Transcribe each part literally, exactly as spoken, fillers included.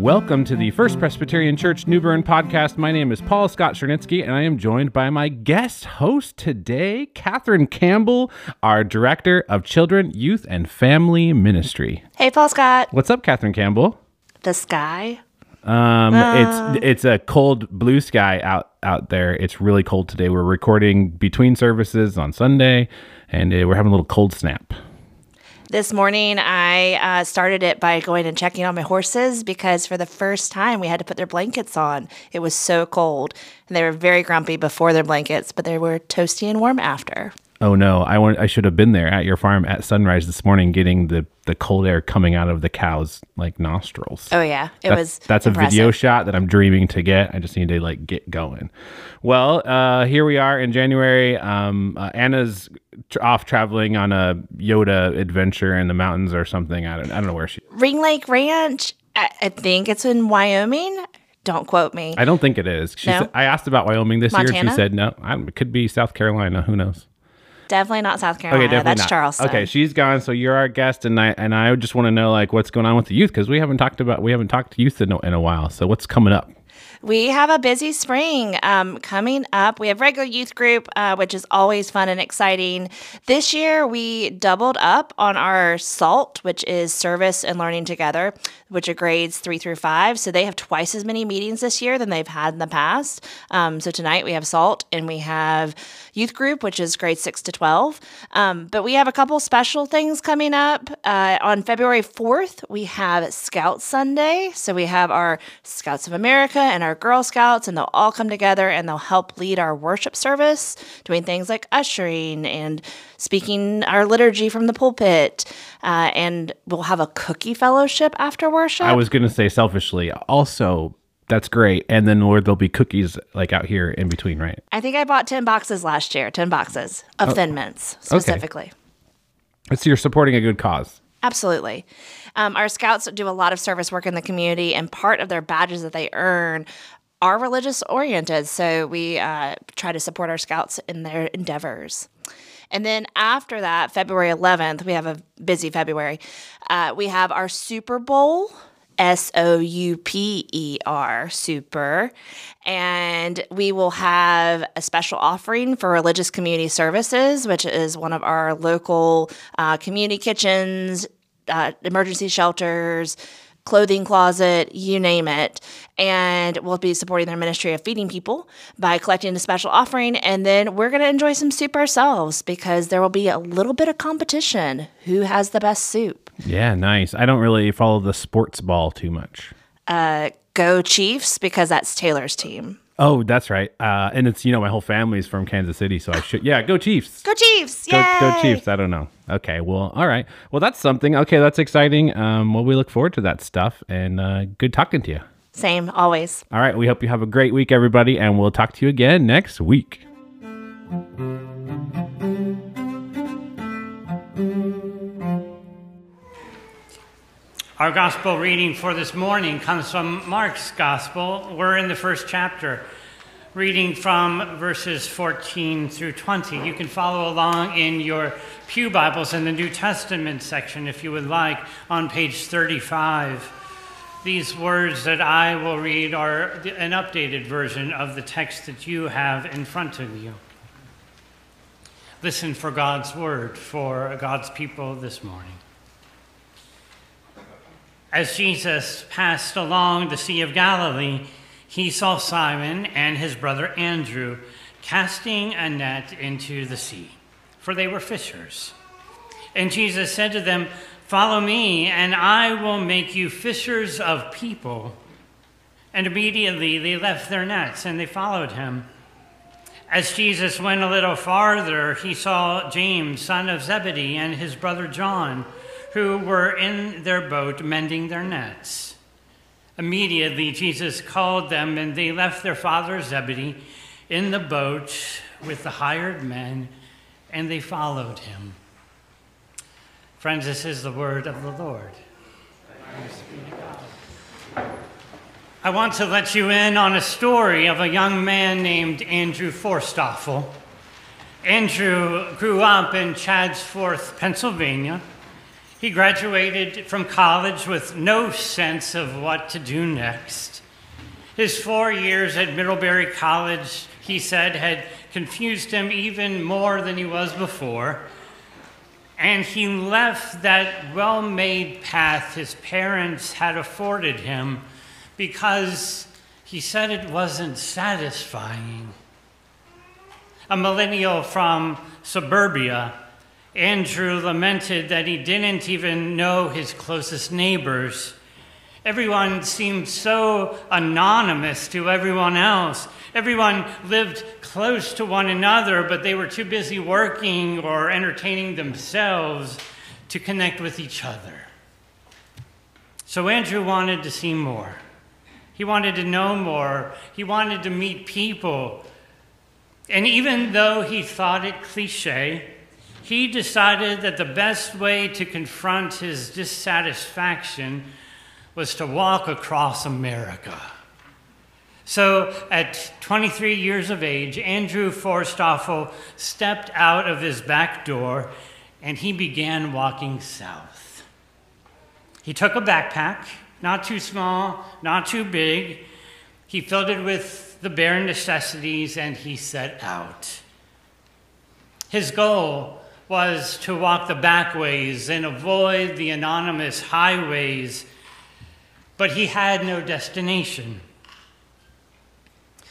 Welcome to the First Presbyterian Church New Bern podcast. My name is Paul Scott Chernitsky, and I am joined by my guest host today, Catherine Campbell, our Director of Children, Youth, and Family Ministry. Hey, Paul Scott. What's up, Catherine Campbell? The sky. Um, uh. it's it's a cold blue sky out, out there. It's really cold today. We're recording between services on Sunday, and we're having a little cold snap. This morning, I uh, started it by going and checking on my horses because for the first time, we had to put their blankets on. It was so cold, and they were very grumpy before their blankets, but they were toasty and warm after. Oh, no. I want, I should have been there at your farm at sunrise this morning getting the, the cold air coming out of the cows' like nostrils. Oh, yeah. It that's, was That's impressive. A video shot that I'm dreaming to get. I just need to like get going. Well, uh, here we are in January. Um, uh, Anna's off traveling on a Yoda adventure in the mountains or something. I don't I don't know where she is. Ring Lake Ranch. I, I think it's in Wyoming. Don't quote me. I don't think it is. She no? said, I asked about Wyoming this Montana? year. And she said no. I, it could be South Carolina. Who knows? Definitely not South Carolina. Okay, definitely That's not. Charleston. Okay, she's gone. So you're our guest, and I and I just want to know like what's going on with the youth because we haven't talked about we haven't talked to youth in a, in a while. So what's coming up? We have a busy spring um, coming up. We have regular youth group, uh, which is always fun and exciting. This year, we doubled up on our SALT, which is Service and Learning Together, which are grades three through five. So they have twice as many meetings this year than they've had in the past. Um, so tonight, we have SALT, and we have youth group, which is grades six to twelve. Um, but we have a couple special things coming up. Uh, on February fourth, we have Scout Sunday. So we have our Scouts of America and our Girl Scouts, and they'll all come together and they'll help lead our worship service, doing things like ushering and speaking our liturgy from the pulpit. Uh, and we'll have a cookie fellowship after worship. I was going to say selfishly, also, that's great. And then Lord, there'll be cookies like out here in between, right? I think I bought ten boxes last year, ten boxes of oh. Thin Mints specifically. Okay. So you're supporting a good cause. Absolutely. Um, our Scouts do a lot of service work in the community, and part of their badges that they earn are religious-oriented, so we uh, try to support our Scouts in their endeavors. And then after that, February eleventh, we have a busy February, uh, we have our Souper Bowl, S O U P E R, Super. And we will have a special offering for Religious Community Services, which is one of our local uh, community kitchens, uh, emergency shelters, clothing closet, you name it. And we'll be supporting their ministry of feeding people by collecting a special offering. And then we're going to enjoy some soup ourselves because there will be a little bit of competition. Who has the best soup? Yeah, nice. I don't really follow the sports ball too much. Uh, go Chiefs, because that's Taylor's team. Oh, that's right. Uh, and it's, you know, my whole family's from Kansas City, so I should, yeah, go Chiefs. Go Chiefs, yeah. Go, go Chiefs, I don't know. Okay, well, all right. Well, that's something. Okay, that's exciting. Um, well, we look forward to that stuff, and uh, good talking to you. Same, always. All right, we hope you have a great week, everybody, and we'll talk to you again next week. Our gospel reading for this morning comes from Mark's gospel. We're in the first chapter, reading from verses fourteen through twenty. You can follow along in your pew Bibles in the New Testament section, if you would like, on page thirty-five. These words that I will read are an updated version of the text that you have in front of you. Listen for God's word for God's people this morning. As Jesus passed along the Sea of Galilee, he saw Simon and his brother Andrew casting a net into the sea, for they were fishers. And Jesus said to them, "Follow me, and I will make you fishers of people." And immediately they left their nets, and they followed him. As Jesus went a little farther, he saw James, son of Zebedee, and his brother John, who were in their boat mending their nets. Immediately Jesus called them, and they left their father Zebedee in the boat with the hired men, and they followed him. Friends, this is the word of the Lord. Thanks be to God. I want to let you in on a story of a young man named Andrew Forstoffel. Andrew grew up in Chadds Ford, Pennsylvania. He graduated from college with no sense of what to do next. His four years at Middlebury College, he said, had confused him even more than he was before, and he left that well-made path his parents had afforded him because he said it wasn't satisfying. A millennial from suburbia, Andrew lamented that he didn't even know his closest neighbors. Everyone seemed so anonymous to everyone else. Everyone lived close to one another, but they were too busy working or entertaining themselves to connect with each other. So Andrew wanted to see more. He wanted to know more. He wanted to meet people. And even though he thought it cliche, he decided that the best way to confront his dissatisfaction was to walk across America. So at twenty-three years of age, Andrew Forstoffel stepped out of his back door and he began walking south. He took a backpack, not too small, not too big. He filled it with the bare necessities and he set out. His goal was to walk the back ways and avoid the anonymous highways, but he had no destination.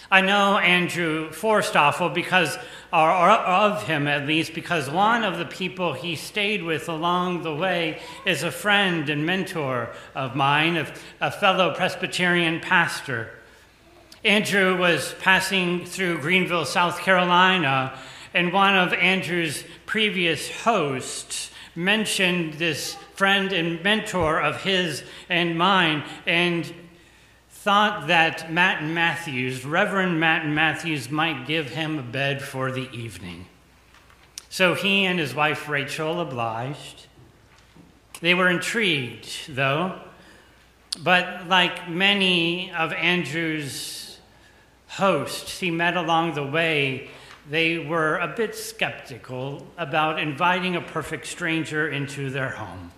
I know Andrew Forstoffel because, or of him at least, because one of the people he stayed with along the way is a friend and mentor of mine, a fellow Presbyterian pastor. Andrew was passing through Greenville, South Carolina, and one of Andrew's previous hosts mentioned this friend and mentor of his and mine, and thought that Matt Matthews, Reverend Matt Matthews, might give him a bed for the evening. So he and his wife Rachel obliged. They were intrigued, though, but like many of Andrew's hosts he met along the way, they were a bit skeptical about inviting a perfect stranger into their home.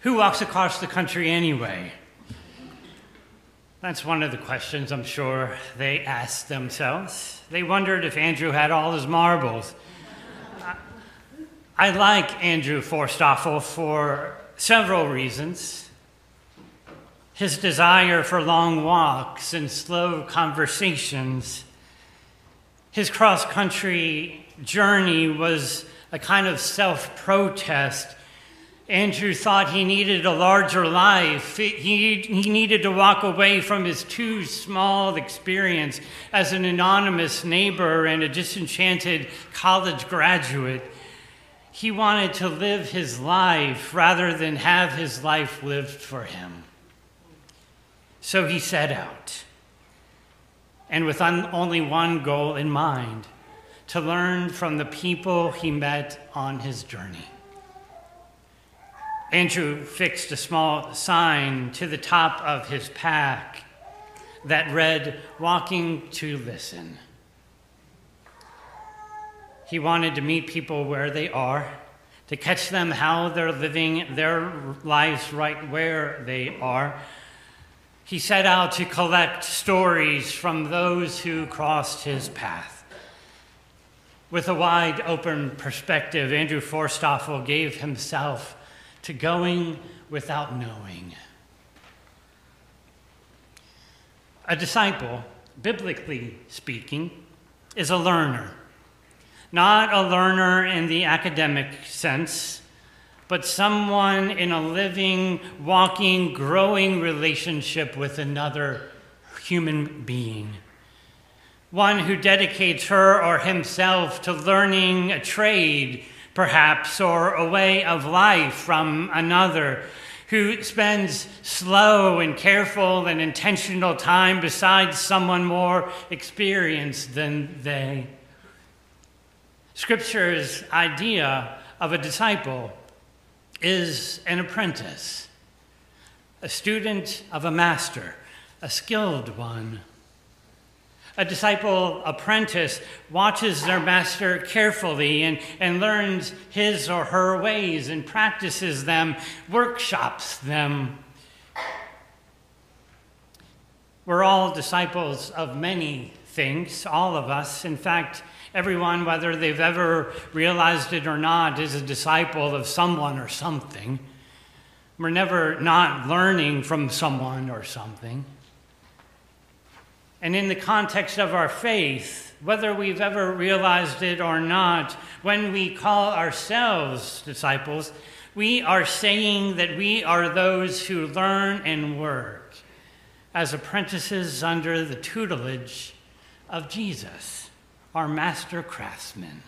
Who walks across the country anyway? That's one of the questions I'm sure they asked themselves. They wondered if Andrew had all his marbles. I like Andrew Forstoffel for several reasons. His desire for long walks and slow conversations. His cross-country journey was a kind of self-protest. Andrew thought he needed a larger life. He, he needed to walk away from his too small experience as an anonymous neighbor and a disenchanted college graduate. He wanted to live his life rather than have his life lived for him. So he set out, and with un- only one goal in mind, to learn from the people he met on his journey. Andrew fixed a small sign to the top of his pack that read, "Walking to Listen." He wanted to meet people where they are, to catch them how they're living their lives right where they are. He set out to collect stories from those who crossed his path. With a wide open perspective, Andrew Forstoffel gave himself to going without knowing. A disciple, biblically speaking, is a learner. Not a learner in the academic sense, but someone in a living, walking, growing relationship with another human being. One who dedicates her or himself to learning a trade, perhaps, or a way of life from another, who spends slow and careful and intentional time beside someone more experienced than they. Scripture's idea of a disciple is an apprentice, a student of a master, a skilled one. A disciple apprentice watches their master carefully and, and learns his or her ways and practices them, workshops them. We're all disciples of many things, all of us. In fact, everyone, whether they've ever realized it or not, is a disciple of someone or something. We're never not learning from someone or something. And in the context of our faith, whether we've ever realized it or not, when we call ourselves disciples, we are saying that we are those who learn and work as apprentices under the tutelage of Jesus, our master craftsman.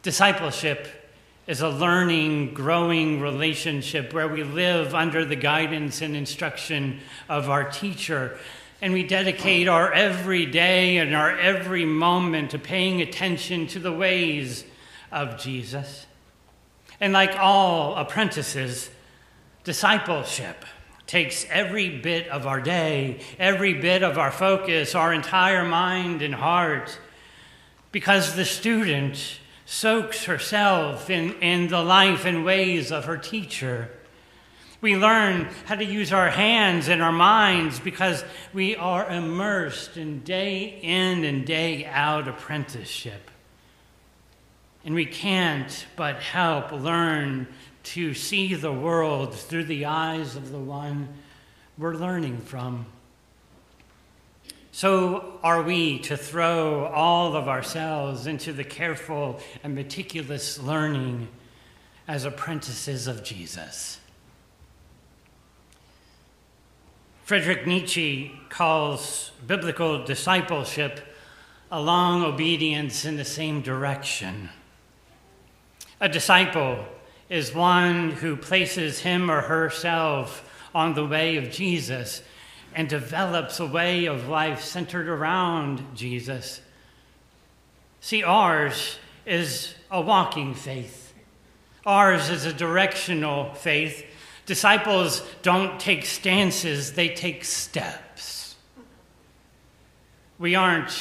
Discipleship is a learning, growing relationship where we live under the guidance and instruction of our teacher, and we dedicate our every day and our every moment to paying attention to the ways of Jesus. And like all apprentices, discipleship takes every bit of our day, every bit of our focus, our entire mind and heart, because the student soaks herself in, in the life and ways of her teacher. We learn how to use our hands and our minds because we are immersed in day in and day out apprenticeship. And we can't but help learn to see the world through the eyes of the one we're learning from. So are we to throw all of ourselves into the careful and meticulous learning as apprentices of Jesus. Friedrich Nietzsche calls biblical discipleship a long obedience in the same direction. A disciple is one who places him or herself on the way of Jesus and develops a way of life centered around Jesus. See, ours is a walking faith. Ours is a directional faith. Disciples don't take stances, they take steps. We aren't,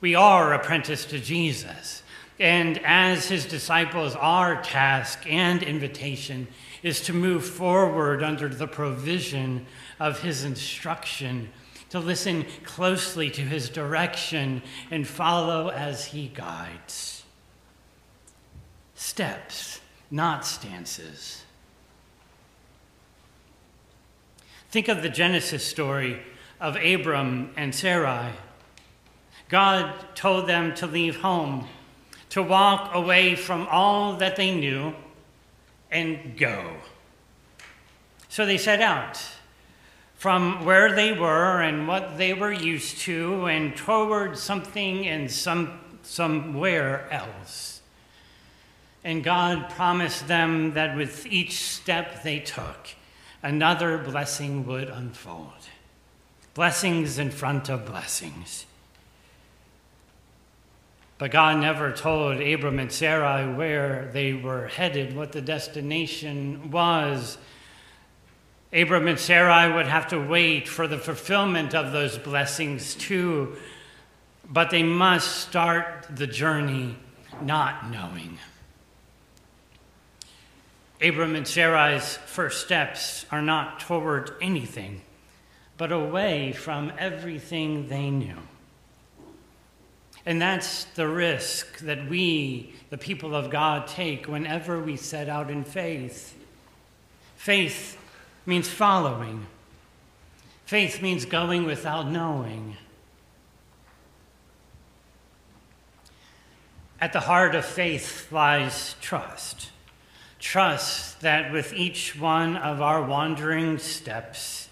we are apprenticed to Jesus. And as his disciples, our task and invitation is to move forward under the provision of his instruction, to listen closely to his direction and follow as he guides. Steps, not stances. Think of the Genesis story of Abram and Sarai. God told them to leave home, to walk away from all that they knew, and go. So they set out from where they were and what they were used to and toward something and some somewhere else. And God promised them that with each step they took, another blessing would unfold. Blessings in front of blessings. But God never told Abram and Sarai where they were headed, what the destination was. Abram and Sarai would have to wait for the fulfillment of those blessings too, but they must start the journey not knowing. Abram and Sarai's first steps are not toward anything, but away from everything they knew. And that's the risk that we, the people of God, take whenever we set out in faith. Faith means following. Faith means going without knowing. At the heart of faith lies trust. Trust that with each one of our wandering steps,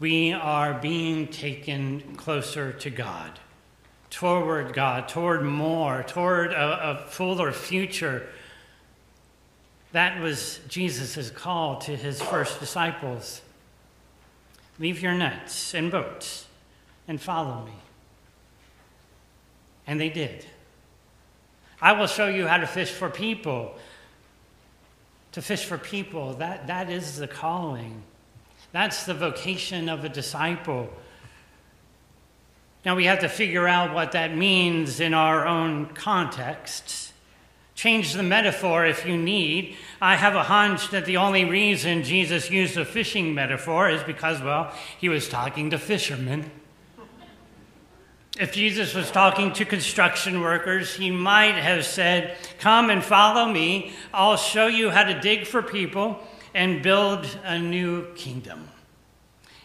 we are being taken closer to God. Toward God, toward more, toward a, a fuller future. That was Jesus' call to his first disciples. Leave your nets and boats and follow me. And they did. I will show you how to fish for people. To fish for people, that, that is the calling. That's the vocation of a disciple. Now we have to figure out what that means in our own context. Change the metaphor if you need. I have a hunch that the only reason Jesus used a fishing metaphor is because, well, he was talking to fishermen. If Jesus was talking to construction workers, he might have said, "Come and follow me. I'll show you how to dig for people and build a new kingdom."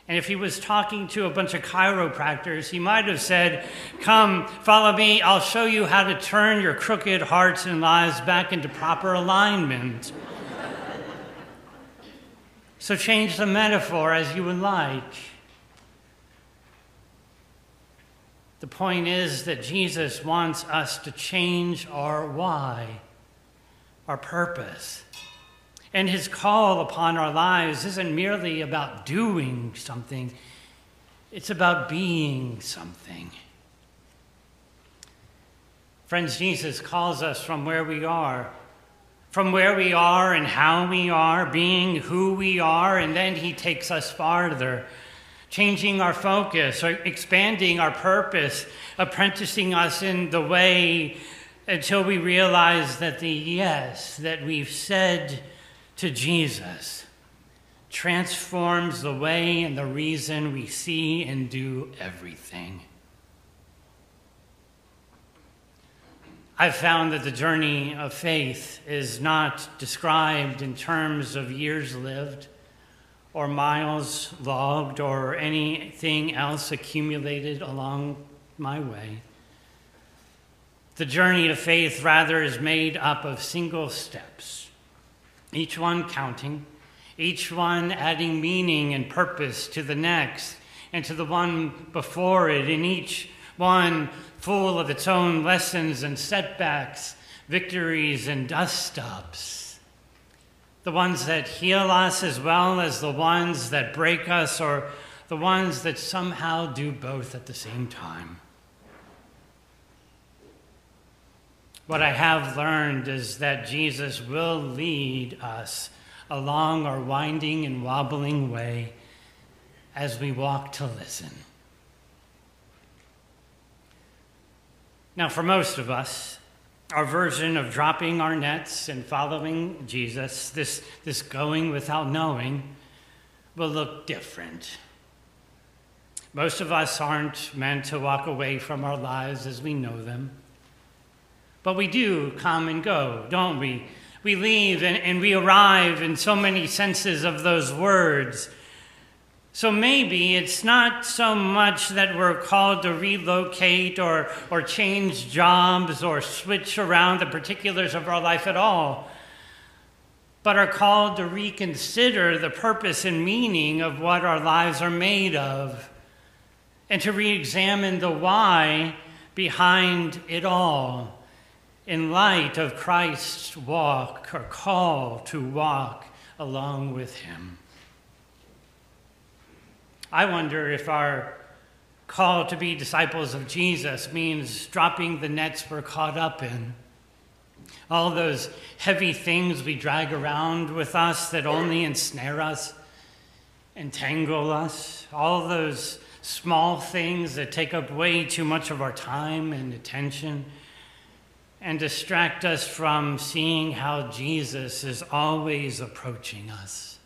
And if he was talking to a bunch of chiropractors, he might have said, "Come, follow me. I'll show you how to turn your crooked hearts and lives back into proper alignment." So change the metaphor as you would like. The point is that Jesus wants us to change our why, our purpose. And his call upon our lives isn't merely about doing something. It's about being something. Friends, Jesus calls us from where we are, from where we are and how we are, being who we are, and then he takes us farther, changing our focus, or expanding our purpose, apprenticing us in the way until we realize that the yes that we've said to Jesus transforms the way and the reason we see and do everything. I've found that the journey of faith is not described in terms of years lived or miles logged or anything else accumulated along my way. The journey of faith, rather, is made up of single steps, each one counting, each one adding meaning and purpose to the next and to the one before it, and each one full of its own lessons and setbacks, victories and dust-ups. The ones that heal us as well as the ones that break us, or the ones that somehow do both at the same time. What I have learned is that Jesus will lead us along our winding and wobbling way as we walk to listen. Now, for most of us, our version of dropping our nets and following Jesus, this, this going without knowing, will look different. Most of us aren't meant to walk away from our lives as we know them. But we do come and go, don't we? We leave and, and we arrive in so many senses of those words. So maybe it's not so much that we're called to relocate or, or change jobs or switch around the particulars of our life at all, but are called to reconsider the purpose and meaning of what our lives are made of and to re-examine the why behind it all, in light of Christ's walk or call to walk along with him. I wonder if our call to be disciples of Jesus means dropping the nets we're caught up in, all those heavy things we drag around with us that only ensnare us, entangle us, all those small things that take up way too much of our time and attention, and distract us from seeing how Jesus is always approaching us,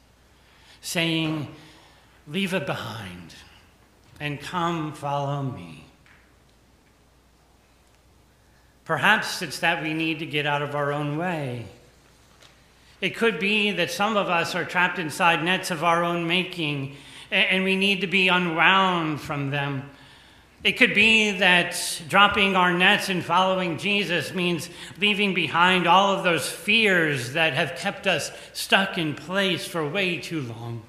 saying, "Leave it behind and come follow me." Perhaps it's that we need to get out of our own way. It could be that some of us are trapped inside nets of our own making, and we need to be unwound from them. It could be that dropping our nets and following Jesus means leaving behind all of those fears that have kept us stuck in place for way too long.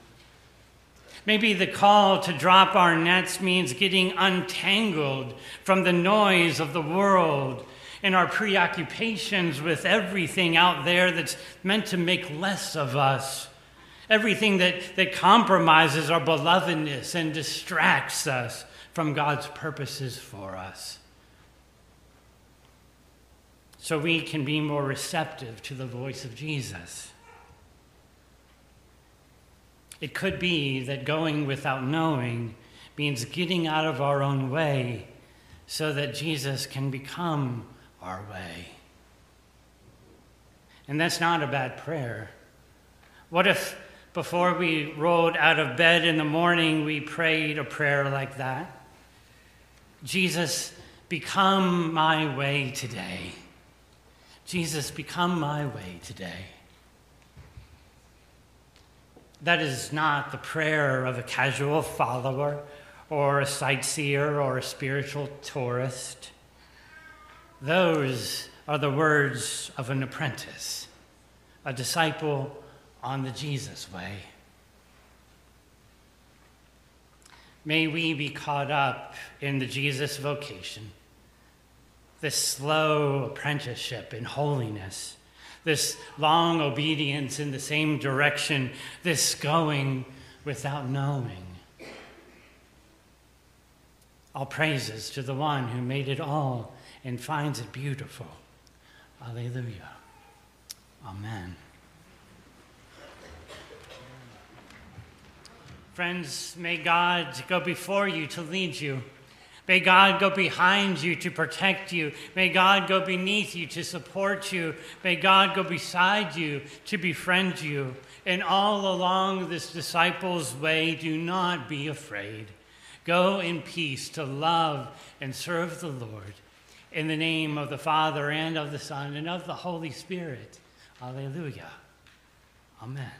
Maybe the call to drop our nets means getting untangled from the noise of the world and our preoccupations with everything out there that's meant to make less of us, everything that, that compromises our belovedness and distracts us from God's purposes for us, so we can be more receptive to the voice of Jesus. It could be that going without knowing means getting out of our own way so that Jesus can become our way. And that's not a bad prayer. What if before we rolled out of bed in the morning, we prayed a prayer like that? Jesus, become my way today. Jesus, become my way today. That is not the prayer of a casual follower or a sightseer or a spiritual tourist. Those are the words of an apprentice, a disciple on the Jesus way. May we be caught up in the Jesus vocation, this slow apprenticeship in holiness, this long obedience in the same direction, this going without knowing. All praises to the one who made it all and finds it beautiful. Alleluia. Amen. Friends, may God go before you to lead you. May God go behind you to protect you. May God go beneath you to support you. May God go beside you to befriend you. And all along this disciple's way, do not be afraid. Go in peace to love and serve the Lord. In the name of the Father, and of the Son, and of the Holy Spirit. Alleluia. Amen.